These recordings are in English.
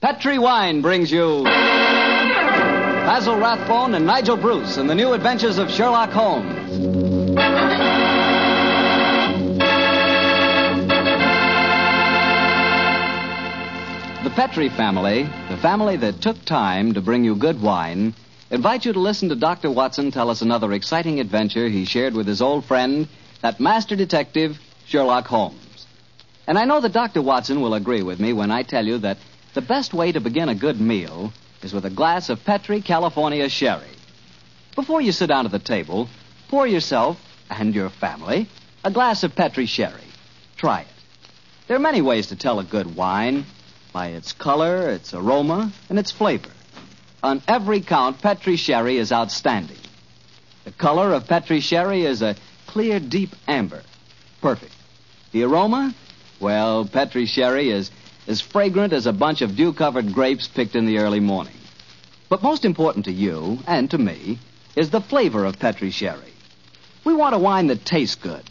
Petri Wine brings you Basil Rathbone and Nigel Bruce in the new adventures of Sherlock Holmes. The Petri family, the family that took time to bring you good wine, invite you to listen to Dr. Watson tell us another exciting adventure he shared with his old friend, that master detective, Sherlock Holmes. And I know that Dr. Watson will agree with me when I tell you that the best way to begin a good meal is with a glass of Petri California sherry. Before you sit down at the table, pour yourself and your family a glass of Petri sherry. Try it. There are many ways to tell a good wine. By its color, its aroma, and its flavor. On every count, Petri Sherry is outstanding. The color of Petri Sherry is a clear, deep amber. Perfect. The aroma? Well, Petri Sherry is as fragrant as a bunch of dew-covered grapes picked in the early morning. But most important to you, and to me, is the flavor of Petri Sherry. We want a wine that tastes good.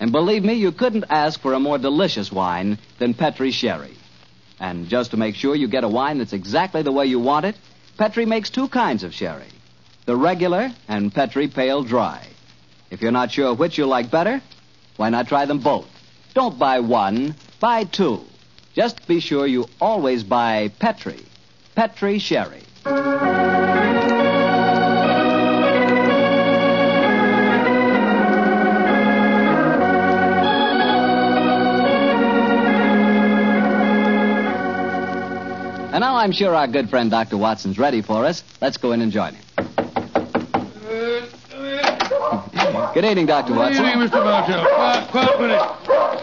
And believe me, you couldn't ask for a more delicious wine than Petri Sherry. And just to make sure you get a wine that's exactly the way you want it, Petri makes two kinds of sherry, the regular and Petri Pale Dry. If you're not sure which you like better, why not try them both? Don't buy one, buy two. Just be sure you always buy Petri, Petri Sherry. And now I'm sure our good friend Dr. Watson's ready for us. Let's go in and join him. Good evening, Dr. Watson. Good evening, Mr. Bartell. Quiet a minute.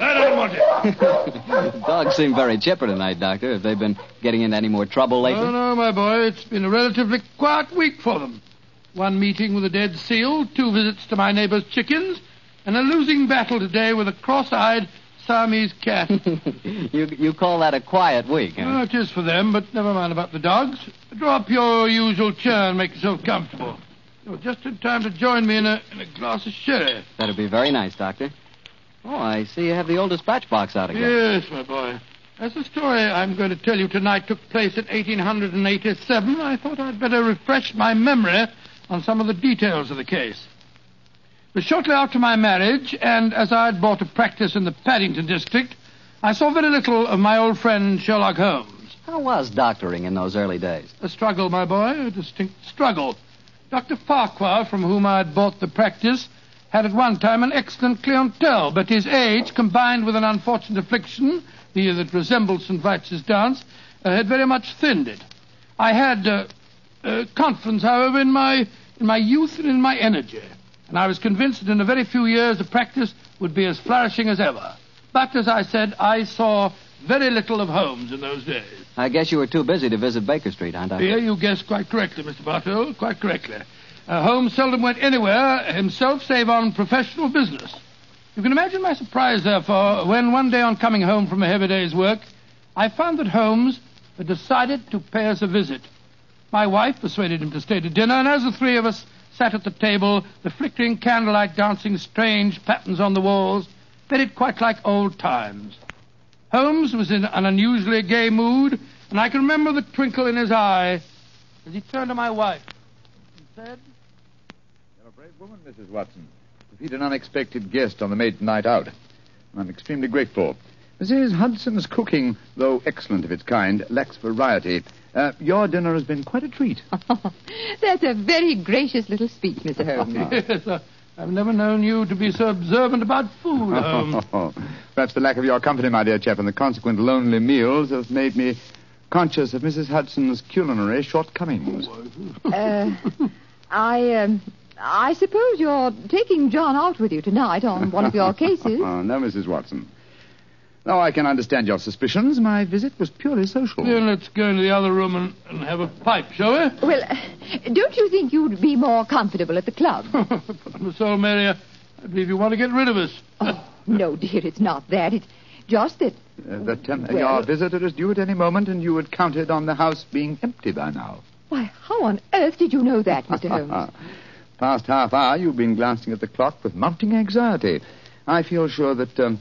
That I want it. The dogs seem very chipper tonight, Doctor. Have they been getting into any more trouble lately? Oh, no, my boy. It's been a relatively quiet week for them. One meeting with a dead seal, two visits to my neighbor's chickens, and a losing battle today with a cross-eyed Siamese cat. You call that a quiet week, huh? Well, it is for them, but never mind about the dogs. Draw up your usual chair and make yourself comfortable. You're just in time to join me in a glass of sherry. That'll be very nice, Doctor. Oh, I see you have the old dispatch box out again. Yes, my boy. As the story I'm going to tell you tonight took place in 1887, I thought I'd better refresh my memory on some of the details of the case. It was shortly after my marriage, and as I had bought a practice in the Paddington District, I saw very little of my old friend Sherlock Holmes. How was doctoring in those early days? A struggle, my boy, a distinct struggle. Dr. Farquhar, from whom I had bought the practice, had at one time an excellent clientele, but his age, combined with an unfortunate affliction, the year that resembled St. Vitus's Dance, had very much thinned it. I had confidence, however, in my youth and in my energy. And I was convinced that in a very few years the practice would be as flourishing as ever. But, as I said, I saw very little of Holmes in those days. I guess you were too busy to visit Baker Street, aren't I? Yeah, you guessed quite correctly, Mr. Bartell, quite correctly. Holmes seldom went anywhere himself save on professional business. You can imagine my surprise, therefore, when one day on coming home from a heavy day's work, I found that Holmes had decided to pay us a visit. My wife persuaded him to stay to dinner, and as the three of us sat at the table, the flickering candlelight dancing strange patterns on the walls made it quite like old times. Holmes was in an unusually gay mood, and I can remember the twinkle in his eye as he turned to my wife and said, "You're a brave woman, Mrs. Watson, to feed an unexpected guest on the maiden night out. I'm extremely grateful. Mrs. Hudson's cooking, though excellent of its kind, lacks variety. Your dinner has been quite a treat." Oh, that's a very gracious little speech, Mr. Holmes. Yes, I've never known you to be so observant about food, Holmes. Perhaps the lack of your company, my dear chap, and the consequent lonely meals have made me conscious of Mrs. Hudson's culinary shortcomings. I suppose you're taking John out with you tonight on one of your cases. Oh, no, Mrs. Watson. Now, I can understand your suspicions. My visit was purely social. Then let's go into the other room and have a pipe, shall we? Well, don't you think you'd be more comfortable at the club? Upon my soul, Mary, I believe you want to get rid of us. Oh, no, dear, it's not that. It's just that... your visitor is due at any moment, and you had counted on the house being empty by now. Why, how on earth did you know that, Mr. Holmes? Past half hour, you've been glancing at the clock with mounting anxiety. I feel sure that...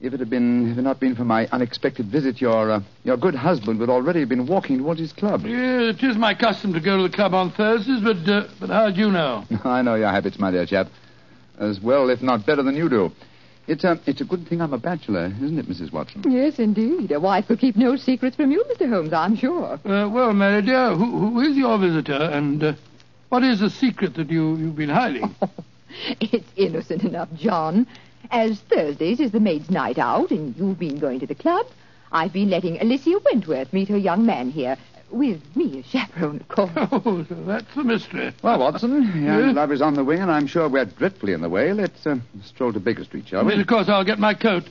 If it had not been for my unexpected visit, your good husband would already have been walking towards his club. Yes, it is my custom to go to the club on Thursdays, but how do you know? I know your habits, my dear chap, as well, if not better than you do. It's a good thing I'm a bachelor, isn't it, Mrs. Watson? Yes, indeed. A wife will keep no secrets from you, Mr. Holmes, I'm sure. Well, Mary dear, who is your visitor, and what is the secret that you've been hiding? Oh, it's innocent enough, John. As Thursdays is the maid's night out, and you've been going to the club, I've been letting Alicia Wentworth meet her young man here, with me as chaperone, of course. Oh, so that's the mystery. Well, Watson, your love is on the wing, and I'm sure we're dreadfully in the way. Let's stroll to Baker Street, shall we? Yes, of course, I'll get my coat.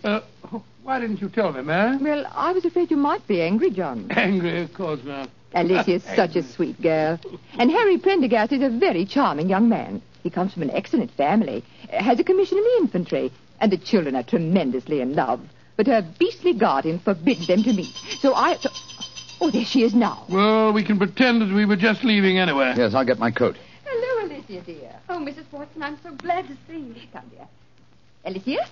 Why didn't you tell me, Mary? Well, I was afraid you might be angry, John. Angry, of course, Mary. Alicia's such a sweet girl. And Harry Prendergast is a very charming young man. He comes from an excellent family, has a commission in the infantry, and the children are tremendously in love. But her beastly guardian forbids them to meet. So oh, there she is now. Well, we can pretend that we were just leaving anyway. Yes, I'll get my coat. Hello, Alicia, dear. Oh, Mrs. Watson, I'm so glad to see you. Come, dear. Alicia,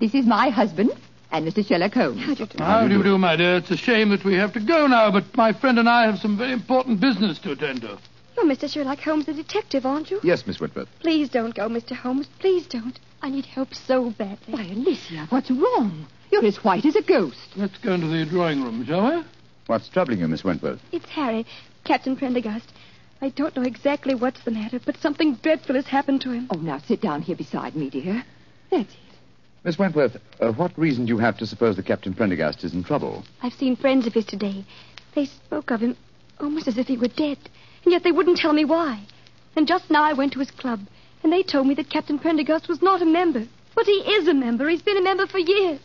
this is my husband and Mr. Sherlock Holmes. How do you do, my dear? It's a shame that we have to go now, but my friend and I have some very important business to attend to. You're Mr. Sherlock Holmes, the detective, aren't you? Yes, Miss Wentworth. Please don't go, Mr. Holmes. Please don't. I need help so badly. Why, Alicia, what's wrong? You're as white as a ghost. Let's go into the drawing room, shall we? What's troubling you, Miss Wentworth? It's Harry, Captain Prendergast. I don't know exactly what's the matter, but something dreadful has happened to him. Oh, now sit down here beside me, dear. That's it. Miss Wentworth, what reason do you have to suppose that Captain Prendergast is in trouble? I've seen friends of his today. They spoke of him almost as if he were dead. And yet they wouldn't tell me why. And just now I went to his club, and they told me that Captain Prendergast was not a member. But he is a member. He's been a member for years.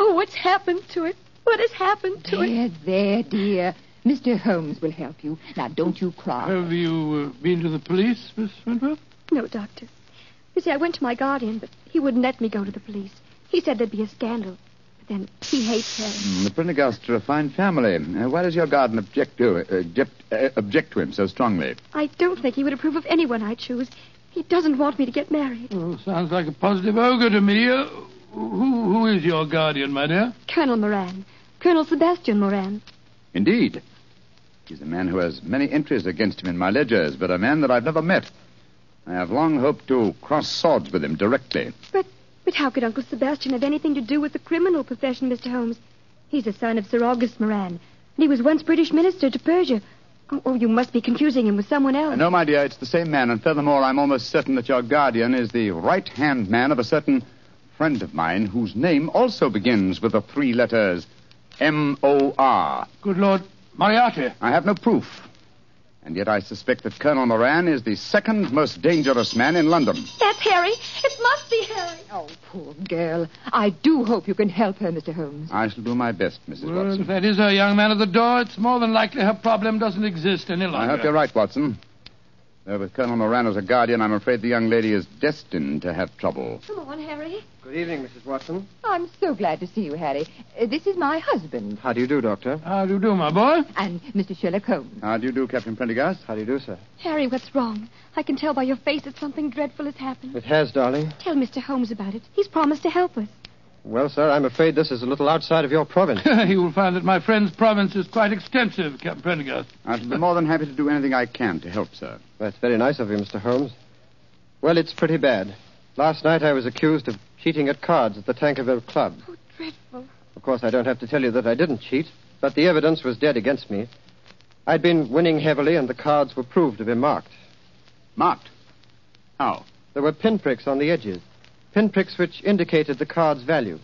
Oh, what's happened to it? What has happened to it? There, dear. Mr. Holmes will help you. Now, don't you cry. Have you been to the police, Miss Wentworth? No, Doctor. You see, I went to my guardian, but he wouldn't let me go to the police. He said there'd be a scandal. But then he hates her. The Prendergasts are a fine family. Why does your guardian object to him so strongly? I don't think he would approve of anyone I choose. He doesn't want me to get married. Oh, sounds like a positive ogre to me. Who is your guardian, my dear? Colonel Moran. Colonel Sebastian Moran. Indeed. He's a man who has many entries against him in my ledgers, but a man that I've never met. I have long hoped to cross swords with him directly. But how could Uncle Sebastian have anything to do with the criminal profession, Mr. Holmes? He's a son of Sir August Moran, and he was once British minister to Persia. Oh, you must be confusing him with someone else. No, my dear, it's the same man, and furthermore, I'm almost certain that your guardian is the right-hand man of a certain friend of mine whose name also begins with the three letters M-O-R. Good Lord, Moriarty. I have no proof. And yet I suspect that Colonel Moran is the second most dangerous man in London. That's Harry. It must be Harry. Oh, poor girl. I do hope you can help her, Mr. Holmes. I shall do my best, Mrs. Watson. If that is her young man at the door, it's more than likely her problem doesn't exist any longer. I hope you're right, Watson. With Colonel Moran as a guardian, I'm afraid the young lady is destined to have trouble. Come on, Harry. Good evening, Mrs. Watson. I'm so glad to see you, Harry. This is my husband. How do you do, Doctor? How do you do, my boy? And Mr. Sherlock Holmes. How do you do, Captain Prendergast? How do you do, sir? Harry, what's wrong? I can tell by your face that something dreadful has happened. It has, darling. Tell Mr. Holmes about it. He's promised to help us. Well, sir, I'm afraid this is a little outside of your province. You will find that my friend's province is quite extensive, Captain Prendergast. I'd be more than happy to do anything I can to help, sir. That's very nice of you, Mr. Holmes. Well, it's pretty bad. Last night I was accused of cheating at cards at the Tankerville Club. Oh, dreadful. Of course, I don't have to tell you that I didn't cheat, but the evidence was dead against me. I'd been winning heavily, and the cards were proved to be marked. Marked? How? There were pinpricks on the edges. Pinpricks which indicated the card's value.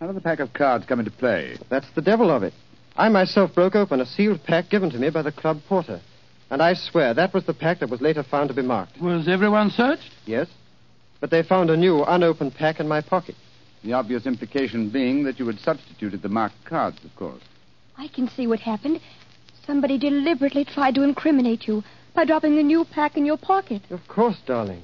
How did the pack of cards come into play? That's the devil of it. I myself broke open a sealed pack given to me by the club porter. And I swear that was the pack that was later found to be marked. Was everyone searched? Yes. But they found a new unopened pack in my pocket. The obvious implication being that you had substituted the marked cards, of course. I can see what happened. Somebody deliberately tried to incriminate you by dropping the new pack in your pocket. Of course, darling.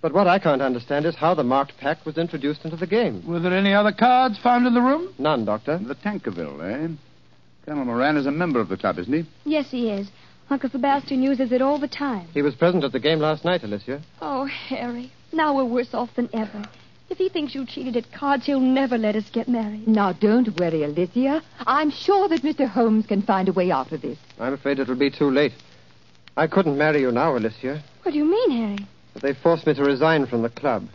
But what I can't understand is how the marked pack was introduced into the game. Were there any other cards found in the room? None, Doctor. The Tankerville, eh? Colonel Moran is a member of the club, isn't he? Yes, he is. Uncle Sebastian uses it all the time. He was present at the game last night, Alicia. Oh, Harry, now we're worse off than ever. If he thinks you cheated at cards, he'll never let us get married. Now, don't worry, Alicia. I'm sure that Mr. Holmes can find a way out of this. I'm afraid it'll be too late. I couldn't marry you now, Alicia. What do you mean, Harry? But they forced me to resign from the club.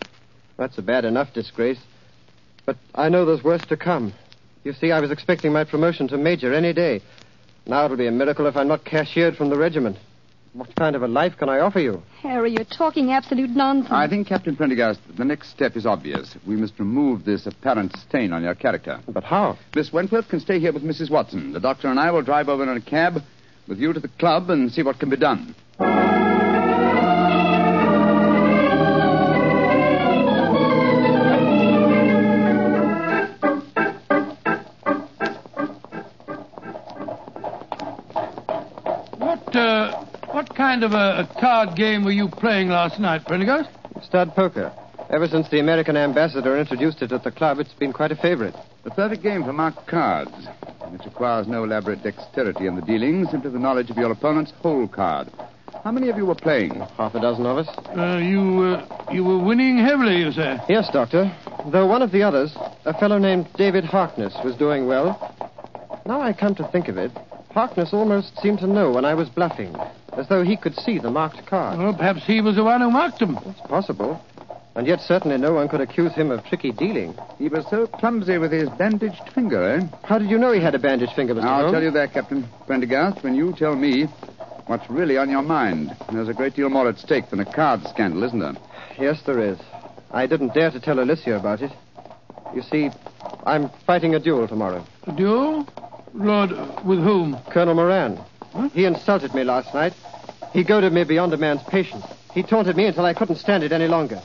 That's a bad enough disgrace. But I know there's worse to come. You see, I was expecting my promotion to major any day. Now it'll be a miracle if I'm not cashiered from the regiment. What kind of a life can I offer you? Harry, you're talking absolute nonsense. I think, Captain Prendergast, the next step is obvious. We must remove this apparent stain on your character. But how? Miss Wentworth can stay here with Mrs. Watson. The doctor and I will drive over in a cab with you to the club and see what can be done. What kind of a card game were you playing last night, Prendergast? Stud poker. Ever since the American ambassador introduced it at the club, it's been quite a favorite. The perfect game for marked cards. It requires no elaborate dexterity in the dealing, simply the knowledge of your opponent's whole card. How many of you were playing? Half a dozen of us. You were winning heavily, you say? Yes, Doctor. Though one of the others, a fellow named David Harkness, was doing well. Now I come to think of it, Harkness almost seemed to know when I was bluffing, as though he could see the marked cards. Well, perhaps he was the one who marked them. It's possible. And yet certainly no one could accuse him of tricky dealing. He was so clumsy with his bandaged finger, eh? How did you know he had a bandaged finger, Mr. Holmes? I'll tell you that, Captain Prendergast, when you tell me what's really on your mind. There's a great deal more at stake than a card scandal, isn't there? Yes, there is. I didn't dare to tell Alicia about it. You see, I'm fighting a duel tomorrow. A duel? Lord, with whom? Colonel Moran. Huh? He insulted me last night. He goaded me beyond a man's patience. He taunted me until I couldn't stand it any longer.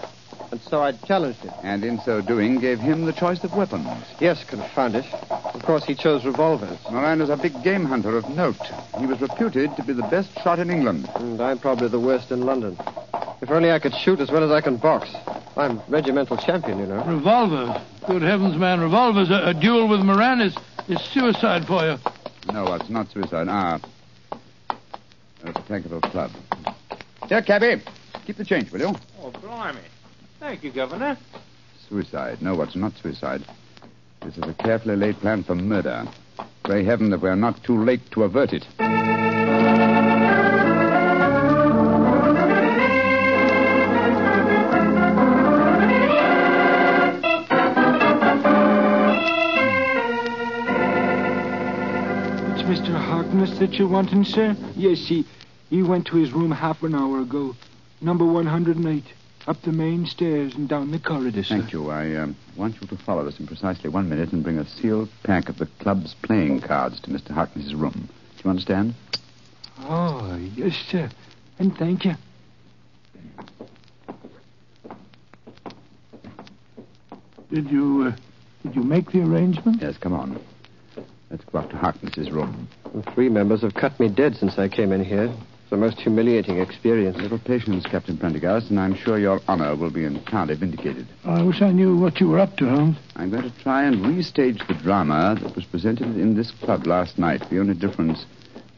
And so I challenged him. And in so doing, gave him the choice of weapons. Yes, confound it. Of course, he chose revolvers. Moran is a big game hunter of note. He was reputed to be the best shot in England. And I'm probably the worst in London. If only I could shoot as well as I can box. I'm regimental champion, you know. Revolvers? Good heavens, man, revolvers. A duel with Moran is suicide for you. No, it's not suicide. At the Tankerville Club. Here, cabby. Keep the change, will you? Oh, blimey. Thank you, Governor. Suicide. No, what's not suicide? This is a carefully laid plan for murder. Pray heaven that we're not too late to avert it. Mr. Harkness that you want him, sir? Yes, he went to his room half an hour ago. Number 108. Up the main stairs and down the corridor, sir. Thank you. I want you to follow us in precisely 1 minute and bring a sealed pack of the club's playing cards to Mr. Harkness's room. Do you understand? Oh, yes, sir. And thank you. Did you make the arrangement? Yes, come on. Let's go up to Harkness's room. Well, 3 members have cut me dead since I came in here. the most humiliating experience. A little patience, Captain Prendergast, and I'm sure your honor will be entirely vindicated. I wish I knew what you were up to, Holmes. I'm going to try and restage the drama that was presented in this club last night. The only difference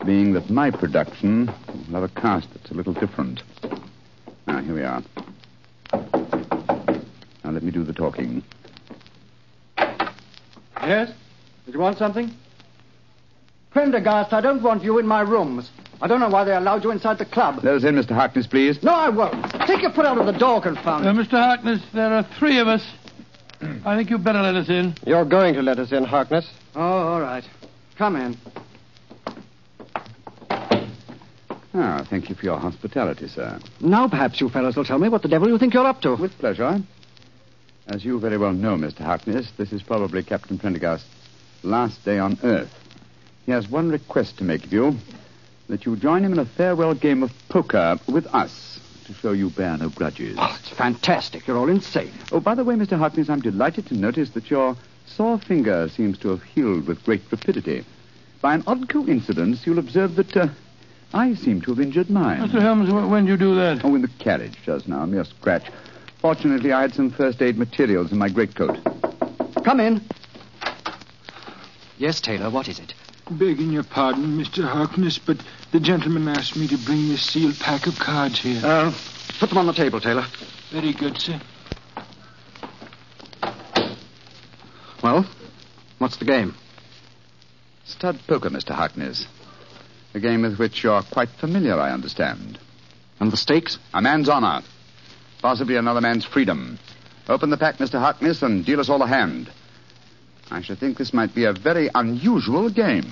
being that my production will have a cast that's a little different. Now, here we are. Now, let me do the talking. Yes? Did you want something? Prendergast, I don't want you in my rooms. I don't know why they allowed you inside the club. Let us in, Mr. Harkness, please. No, I won't. Take your foot out of the door, confound it. Mr. Harkness, there are three of us. I think you'd better let us in. You're going to let us in, Harkness. Oh, all right. Come in. Ah, thank you for your hospitality, sir. Now perhaps you fellows will tell me what the devil you think you're up to. With pleasure. As you very well know, Mr. Harkness, this is probably Captain Prendergast's last day on Earth. He has one request to make of you, that you join him in a farewell game of poker with us, to show you bear no grudges. Oh, it's fantastic. You're all insane. Oh, by the way, Mr. Harkness, I'm delighted to notice that your sore finger seems to have healed with great rapidity. By an odd coincidence, you'll observe that I seem to have injured mine. Mr. Holmes, when did you do that? Oh, in the carriage just now, a mere scratch. Fortunately, I had some first aid materials in my greatcoat. Come in. Yes, Taylor, what is it? Begging your pardon, Mr. Harkness, but the gentleman asked me to bring this sealed pack of cards here. Put them on the table, Taylor. Very good, sir. Well, what's the game? Stud poker, Mr. Harkness. A game with which you're quite familiar, I understand. And the stakes? A man's honor. Possibly another man's freedom. Open the pack, Mr. Harkness, and deal us all a hand. I should think this might be a very unusual game.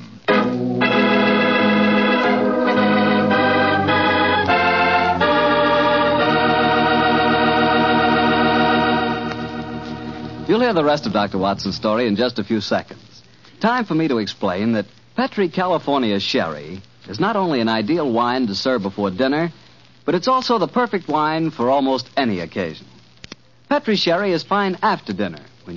You'll hear the rest of Dr. Watson's story in just a few seconds. Time for me to explain that Petri California Sherry is not only an ideal wine to serve before dinner, but it's also the perfect wine for almost any occasion. Petri Sherry is fine after dinner, when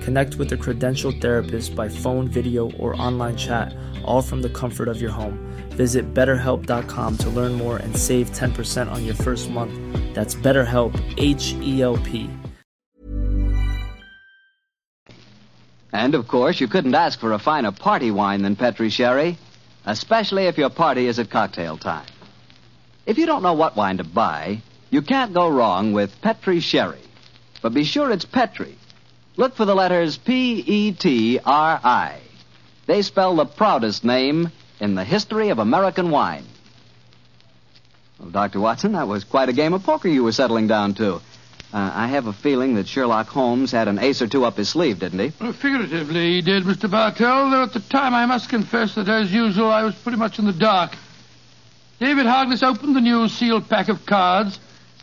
Connect with a credentialed therapist by phone, video, or online chat, all from the comfort of your home. Visit BetterHelp.com to learn more and save 10% on your first month. That's BetterHelp, H-E-L-P. And, of course, you couldn't ask for a finer party wine than Petri Sherry, especially if your party is at cocktail time. If you don't know what wine to buy, you can't go wrong with Petri Sherry. But be sure it's Petri. Look for the letters P-E-T-R-I. They spell the proudest name in the history of American wine. Well, Dr. Watson, that was quite a game of poker you were settling down to. I have a feeling that Sherlock Holmes had an ace or two up his sleeve, didn't he? Well, figuratively, he did, Mr. Bartell, though at the time I must confess that, as usual, I was pretty much in the dark. David Harkness opened the new sealed pack of cards,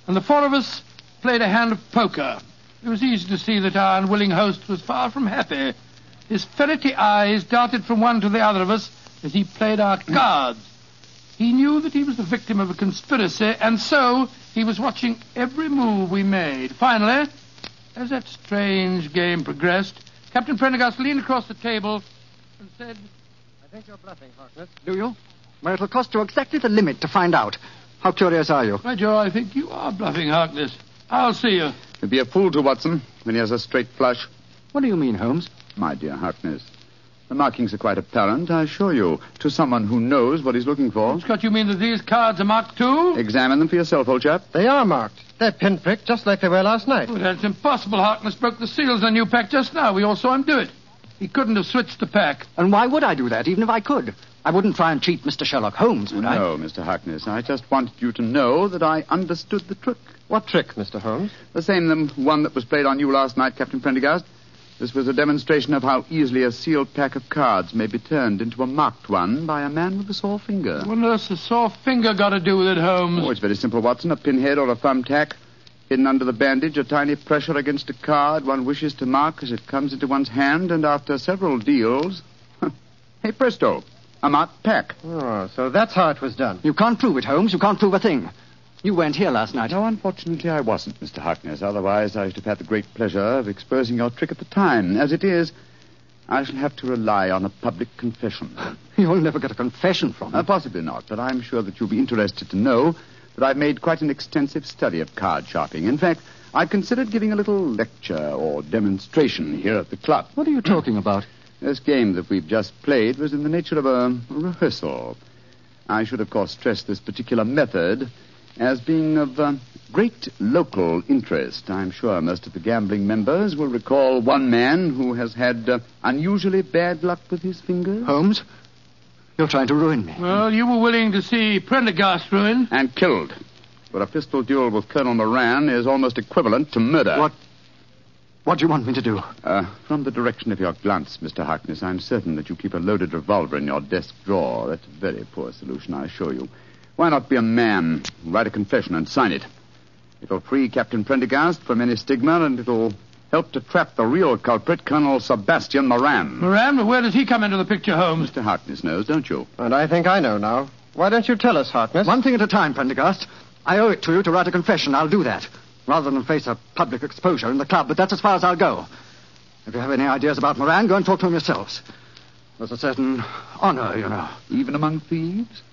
and the four of us played a hand of poker. It was easy to see that our unwilling host was far from happy. His ferrety eyes darted from one to the other of us as he played our cards. He knew that he was the victim of a conspiracy, and so he was watching every move we made. Finally, as that strange game progressed, Captain Prendergast leaned across the table and said, I think you're bluffing, Harkness. Do you? Well, it'll cost you exactly the limit to find out. How curious are you? By Joe, I think you are bluffing, Harkness. I'll see you. He'll be a fool to Watson when he has a straight flush. What do you mean, Holmes? My dear Harkness, the markings are quite apparent, I assure you, to someone who knows what he's looking for. Scott, you mean that these cards are marked too? Examine them for yourself, old chap. They are marked. They're pinpricked just like they were last night. Oh, that's impossible. Harkness broke the seals on your pack just now. We all saw him do it. He couldn't have switched the pack. And why would I do that, even if I could? I wouldn't try and cheat Mr. Sherlock Holmes, would I? No, Mr. Harkness. I just wanted you to know that I understood the trick. What trick, Mr. Holmes? The same one that was played on you last night, Captain Prendergast. This was a demonstration of how easily a sealed pack of cards may be turned into a marked one by a man with a sore finger. What on earth's the sore finger got to do with it, Holmes? Oh, it's very simple, Watson. A pinhead or a thumbtack. Hidden under the bandage, a tiny pressure against a card one wishes to mark as it comes into one's hand, and after several deals... Hey, presto, a marked pack. Oh, so that's how it was done. You can't prove it, Holmes. You can't prove a thing. You weren't here last night. No, unfortunately, I wasn't, Mr. Harkness. Otherwise, I should have had the great pleasure of exposing your trick at the time. As it is, I shall have to rely on a public confession. You'll never get a confession from me. Possibly not, but I'm sure that you'll be interested to know... that I've made quite an extensive study of card sharping. In fact, I've considered giving a little lecture or demonstration here at the club. What are you talking about? This game that we've just played was in the nature of a rehearsal. I should, of course, stress this particular method as being of great local interest. I'm sure most of the gambling members will recall one man who has had unusually bad luck with his fingers. Holmes? You're trying to ruin me. Well, you were willing to see Prendergast ruined. And killed. But a pistol duel with Colonel Moran is almost equivalent to murder. What do you want me to do? From the direction of your glance, Mr. Harkness, I'm certain that you keep a loaded revolver in your desk drawer. That's a very poor solution, I assure you. Why not be a man, write a confession and sign it? It'll free Captain Prendergast from any stigma, and it'll help to trap the real culprit, Colonel Sebastian Moran. Moran? Where does he come into the picture, Holmes? Mr. Harkness knows, don't you? And I think I know now. Why don't you tell us, Harkness? One thing at a time, Prendergast. I owe it to you to write a confession. I'll do that, rather than face a public exposure in the club, but that's as far as I'll go. If you have any ideas about Moran, go and talk to him yourselves. There's a certain honor, you know. Even among thieves?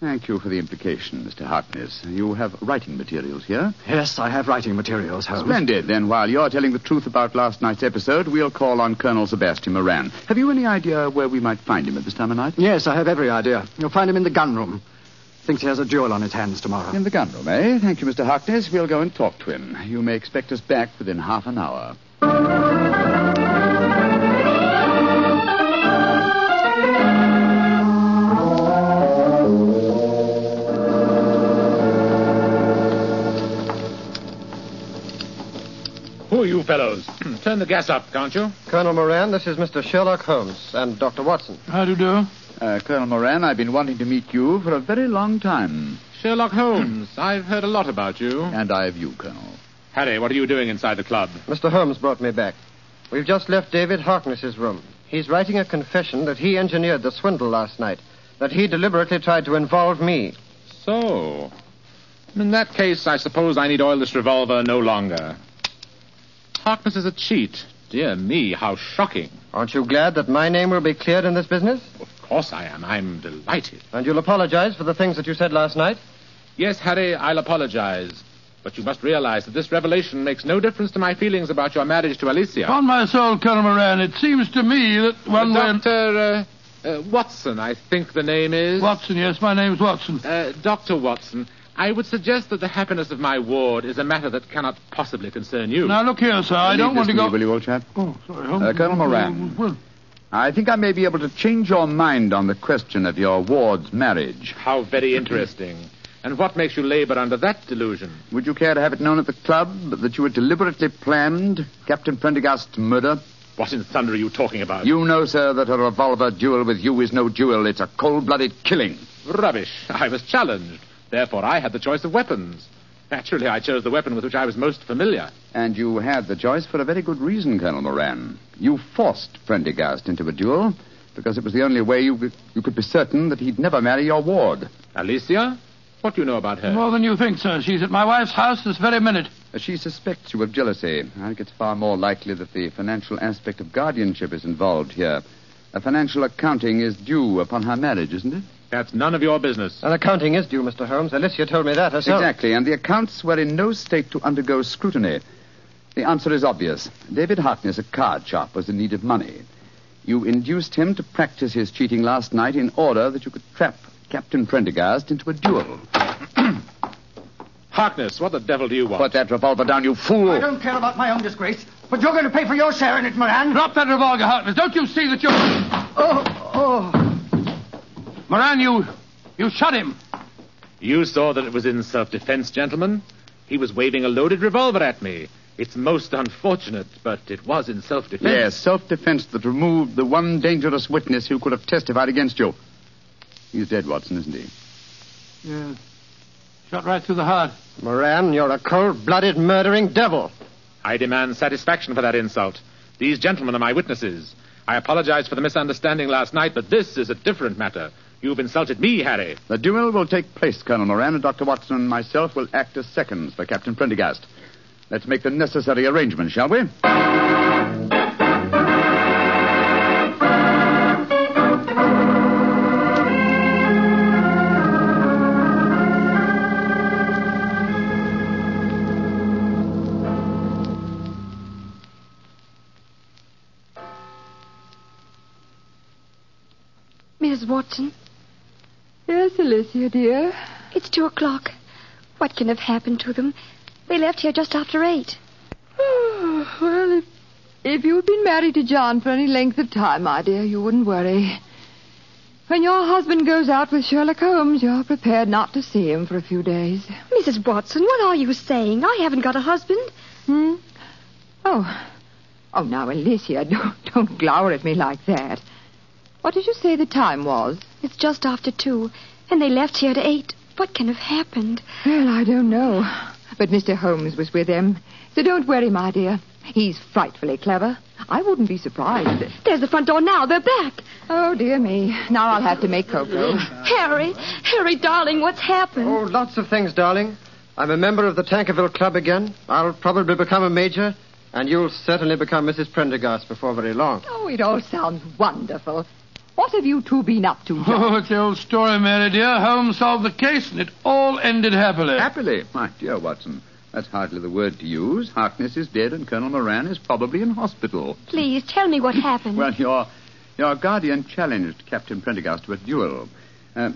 Thank you for the implication, Mr. Harkness. You have writing materials here? Yes, I have writing materials, Holmes. Splendid. Then while you're telling the truth about last night's episode, we'll call on Colonel Sebastian Moran. Have you any idea where we might find him at this time of night? Yes, I have every idea. You'll find him in the gunroom. Thinks he has a duel on his hands tomorrow. In the gunroom, eh? Thank you, Mr. Harkness. We'll go and talk to him. You may expect us back within half an hour. You fellows, turn the gas up, can't you? Colonel Moran, this is Mr. Sherlock Holmes and Dr. Watson. How do you do? Colonel Moran, I've been wanting to meet you for a very long time. Sherlock Holmes, I've heard a lot about you. And I of you, Colonel. Harry, what are you doing inside the club? Mr. Holmes brought me back. We've just left David Harkness's room. He's writing a confession that he engineered the swindle last night, that he deliberately tried to involve me. So, in that case, I suppose I need oil this revolver no longer. Harkness is a cheat. Dear me, how shocking. Aren't you glad that my name will be cleared in this business? Of course I am. I'm delighted. And you'll apologize for the things that you said last night? Yes, Harry, I'll apologize. But you must realize that this revelation makes no difference to my feelings about your marriage to Alicia. On my soul, Colonel Moran, it seems to me that one way... Dr. Watson, I think the name is. Watson, yes, my name's Watson. Dr. Watson... I would suggest that the happiness of my ward is a matter that cannot possibly concern you. Now, look here, sir. I don't want to go... Will you, old chap? Oh, sorry. Colonel Moran, I think I may be able to change your mind on the question of your ward's marriage. How very interesting. And what makes you labor under that delusion? Would you care to have it known at the club that you had deliberately planned Captain Prendergast's murder? What in thunder are you talking about? You know, sir, that a revolver duel with you is no duel. It's a cold-blooded killing. Rubbish. I was challenged. Therefore, I had the choice of weapons. Naturally, I chose the weapon with which I was most familiar. And you had the choice for a very good reason, Colonel Moran. You forced Prendergast into a duel because it was the only way you could be certain that he'd never marry your ward. Alicia? What do you know about her? More than you think, sir. She's at my wife's house this very minute. She suspects you of jealousy. I think it's far more likely that the financial aspect of guardianship is involved here. A financial accounting is due upon her marriage, isn't it? That's none of your business. An accounting is due, Mr. Holmes. Alicia told me that herself. Exactly, and the accounts were in no state to undergo scrutiny. The answer is obvious. David Harkness, a card sharp, was in need of money. You induced him to practice his cheating last night in order that you could trap Captain Prendergast into a duel. Harkness, what the devil do you want? Put that revolver down, you fool. I don't care about my own disgrace, but you're going to pay for your share in it, Moran. Drop that revolver, Harkness. Don't you see that you're... Oh. Moran, you shot him. You saw that it was in self-defense, gentlemen. He was waving a loaded revolver at me. It's most unfortunate, but it was in self-defense. Yes, self-defense that removed the one dangerous witness who could have testified against you. He's dead, Watson, isn't he? Yeah. Shot right through the heart. Moran, you're a cold-blooded, murdering devil. I demand satisfaction for that insult. These gentlemen are my witnesses. I apologize for the misunderstanding last night, but this is a different matter. You've insulted me, Harry. The duel will take place, Colonel Moran, and Dr. Watson and myself will act as seconds for Captain Prendergast. Let's make the necessary arrangements, shall we? Miss Watson? Yes, Alicia, dear? It's 2:00. What can have happened to them? They left here just after 8. Oh, well, if you'd been married to John for any length of time, my dear, you wouldn't worry. When your husband goes out with Sherlock Holmes, you're prepared not to see him for a few days. Mrs. Watson, what are you saying? I haven't got a husband. Hmm? Oh, now, Alicia, don't glower at me like that. What did you say the time was? It's just after 2, and they left here at 8. What can have happened? Well, I don't know. But Mr. Holmes was with them. So don't worry, my dear. He's frightfully clever. I wouldn't be surprised. There's the front door now. They're back. Oh, dear me. Now I'll have to make cocoa. Harry, darling, what's happened? Oh, lots of things, darling. I'm a member of the Tankerville Club again. I'll probably become a major, and you'll certainly become Mrs. Prendergast before very long. Oh, it all sounds wonderful. What have you two been up to, John? Oh, it's the old story, Mary dear. Holmes solved the case, and it all ended happily. Happily? My dear Watson, that's hardly the word to use. Harkness is dead, and Colonel Moran is probably in hospital. Please, tell me what happened. Well, your guardian challenged Captain Prendergast to a duel.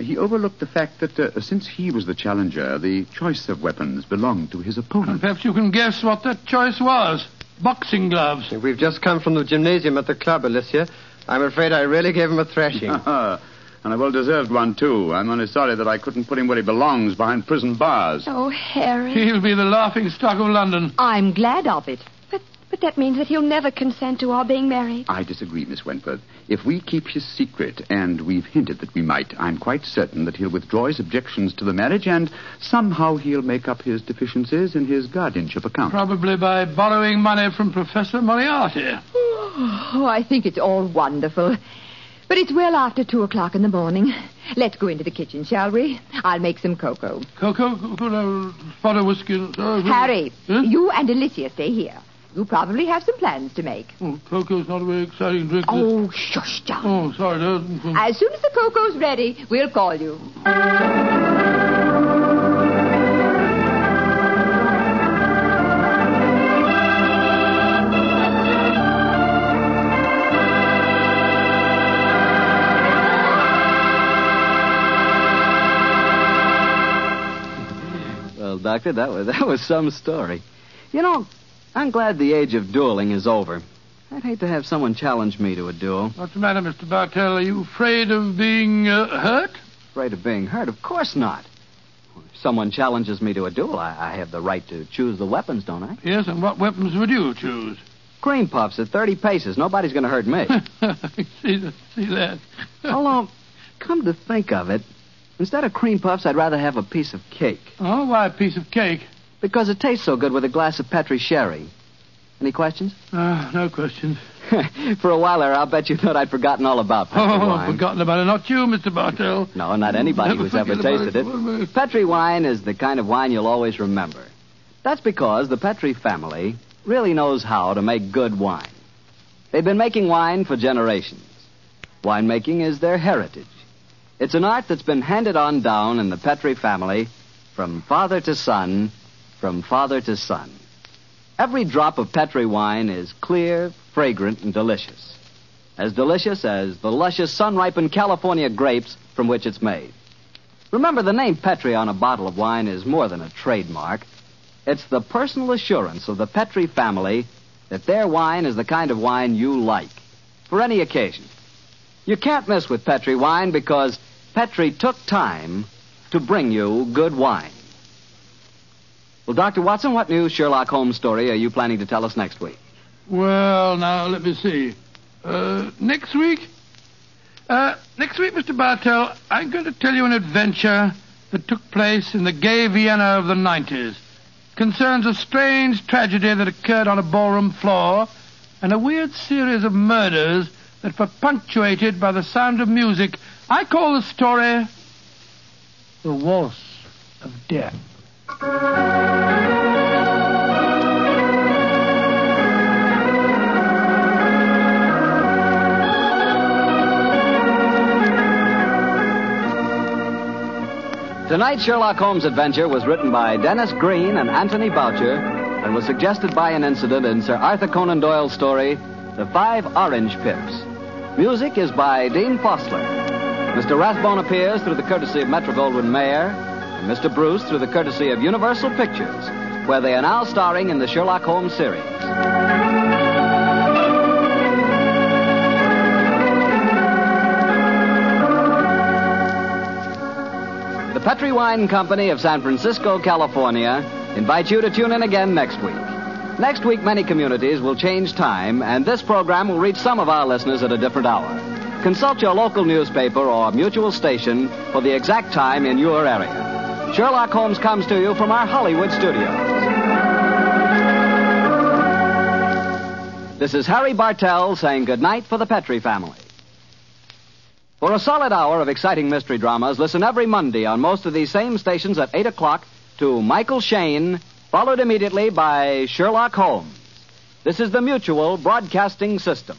He overlooked the fact that since he was the challenger, the choice of weapons belonged to his opponent. And perhaps you can guess what that choice was. Boxing gloves. We've just come from the gymnasium at the club, Alicia. I'm afraid I really gave him a thrashing. And a well-deserved one, too. I'm only sorry that I couldn't put him where he belongs, behind prison bars. Oh, Harry. He'll be the laughingstock of London. I'm glad of it. But that means that he'll never consent to our being married. I disagree, Miss Wentworth. If we keep his secret, and we've hinted that we might, I'm quite certain that he'll withdraw his objections to the marriage, and somehow he'll make up his deficiencies in his guardianship account. Probably by borrowing money from Professor Moriarty. Oh, I think it's all wonderful. But it's well after 2:00 in the morning. Let's go into the kitchen, shall we? I'll make some cocoa. Cocoa, butter, whiskey... Harry, huh? You and Alicia stay here. You probably have some plans to make. Oh, cocoa's not a very exciting drink. Oh, shush, John. Oh, sorry, no. As soon as the cocoa's ready, we'll call you. Well, Doctor, that was some story. You know... I'm glad the age of dueling is over. I'd hate to have someone challenge me to a duel. What's the matter, Mr. Bartell? Are you afraid of being hurt? Afraid of being hurt? Of course not. If someone challenges me to a duel, I have the right to choose the weapons, don't I? Yes, and what weapons would you choose? Cream puffs at 30 paces. Nobody's going to hurt me. See that? Although, come to think of it, instead of cream puffs, I'd rather have a piece of cake. Oh, why a piece of cake? Because it tastes so good with a glass of Petri sherry. Any questions? No questions. For a while there, I'll bet you thought I'd forgotten all about Petri wine. Oh, forgotten about it. Not you, Mr. Bartell. No, not anybody who's ever tasted it. Petri wine is the kind of wine you'll always remember. That's because the Petri family really knows how to make good wine. They've been making wine for generations. Winemaking is their heritage. It's an art that's been handed on down in the Petri family from father to son... From father to son. Every drop of Petri wine is clear, fragrant, and delicious. As delicious as the luscious sun-ripened California grapes from which it's made. Remember, the name Petri on a bottle of wine is more than a trademark. It's the personal assurance of the Petri family that their wine is the kind of wine you like, for any occasion. You can't miss with Petri wine because Petri took time to bring you good wine. Well, Dr. Watson, what new Sherlock Holmes story are you planning to tell us next week? Well, now, let me see. Next week? Next week, Mr. Bartell, I'm going to tell you an adventure that took place in the gay Vienna of the 90s. Concerns a strange tragedy that occurred on a ballroom floor and a weird series of murders that were punctuated by the sound of music. I call the story The Waltz of Death. Tonight's Sherlock Holmes adventure was written by Dennis Green and Anthony Boucher and was suggested by an incident in Sir Arthur Conan Doyle's story, The Five Orange Pips. Music is by Dean Fossler. Mr. Rathbone appears through the courtesy of Metro-Goldwyn-Mayer and Mr. Bruce through the courtesy of Universal Pictures, where they are now starring in the Sherlock Holmes series. The Petri Wine Company of San Francisco, California, invites you to tune in again next week. Next week, many communities will change time, and this program will reach some of our listeners at a different hour. Consult your local newspaper or mutual station for the exact time in your area. Sherlock Holmes comes to you from our Hollywood studios. This is Harry Bartell saying goodnight for the Petri family. For a solid hour of exciting mystery dramas, listen every Monday on most of these same stations at 8 o'clock to Michael Shane, followed immediately by Sherlock Holmes. This is the Mutual Broadcasting System.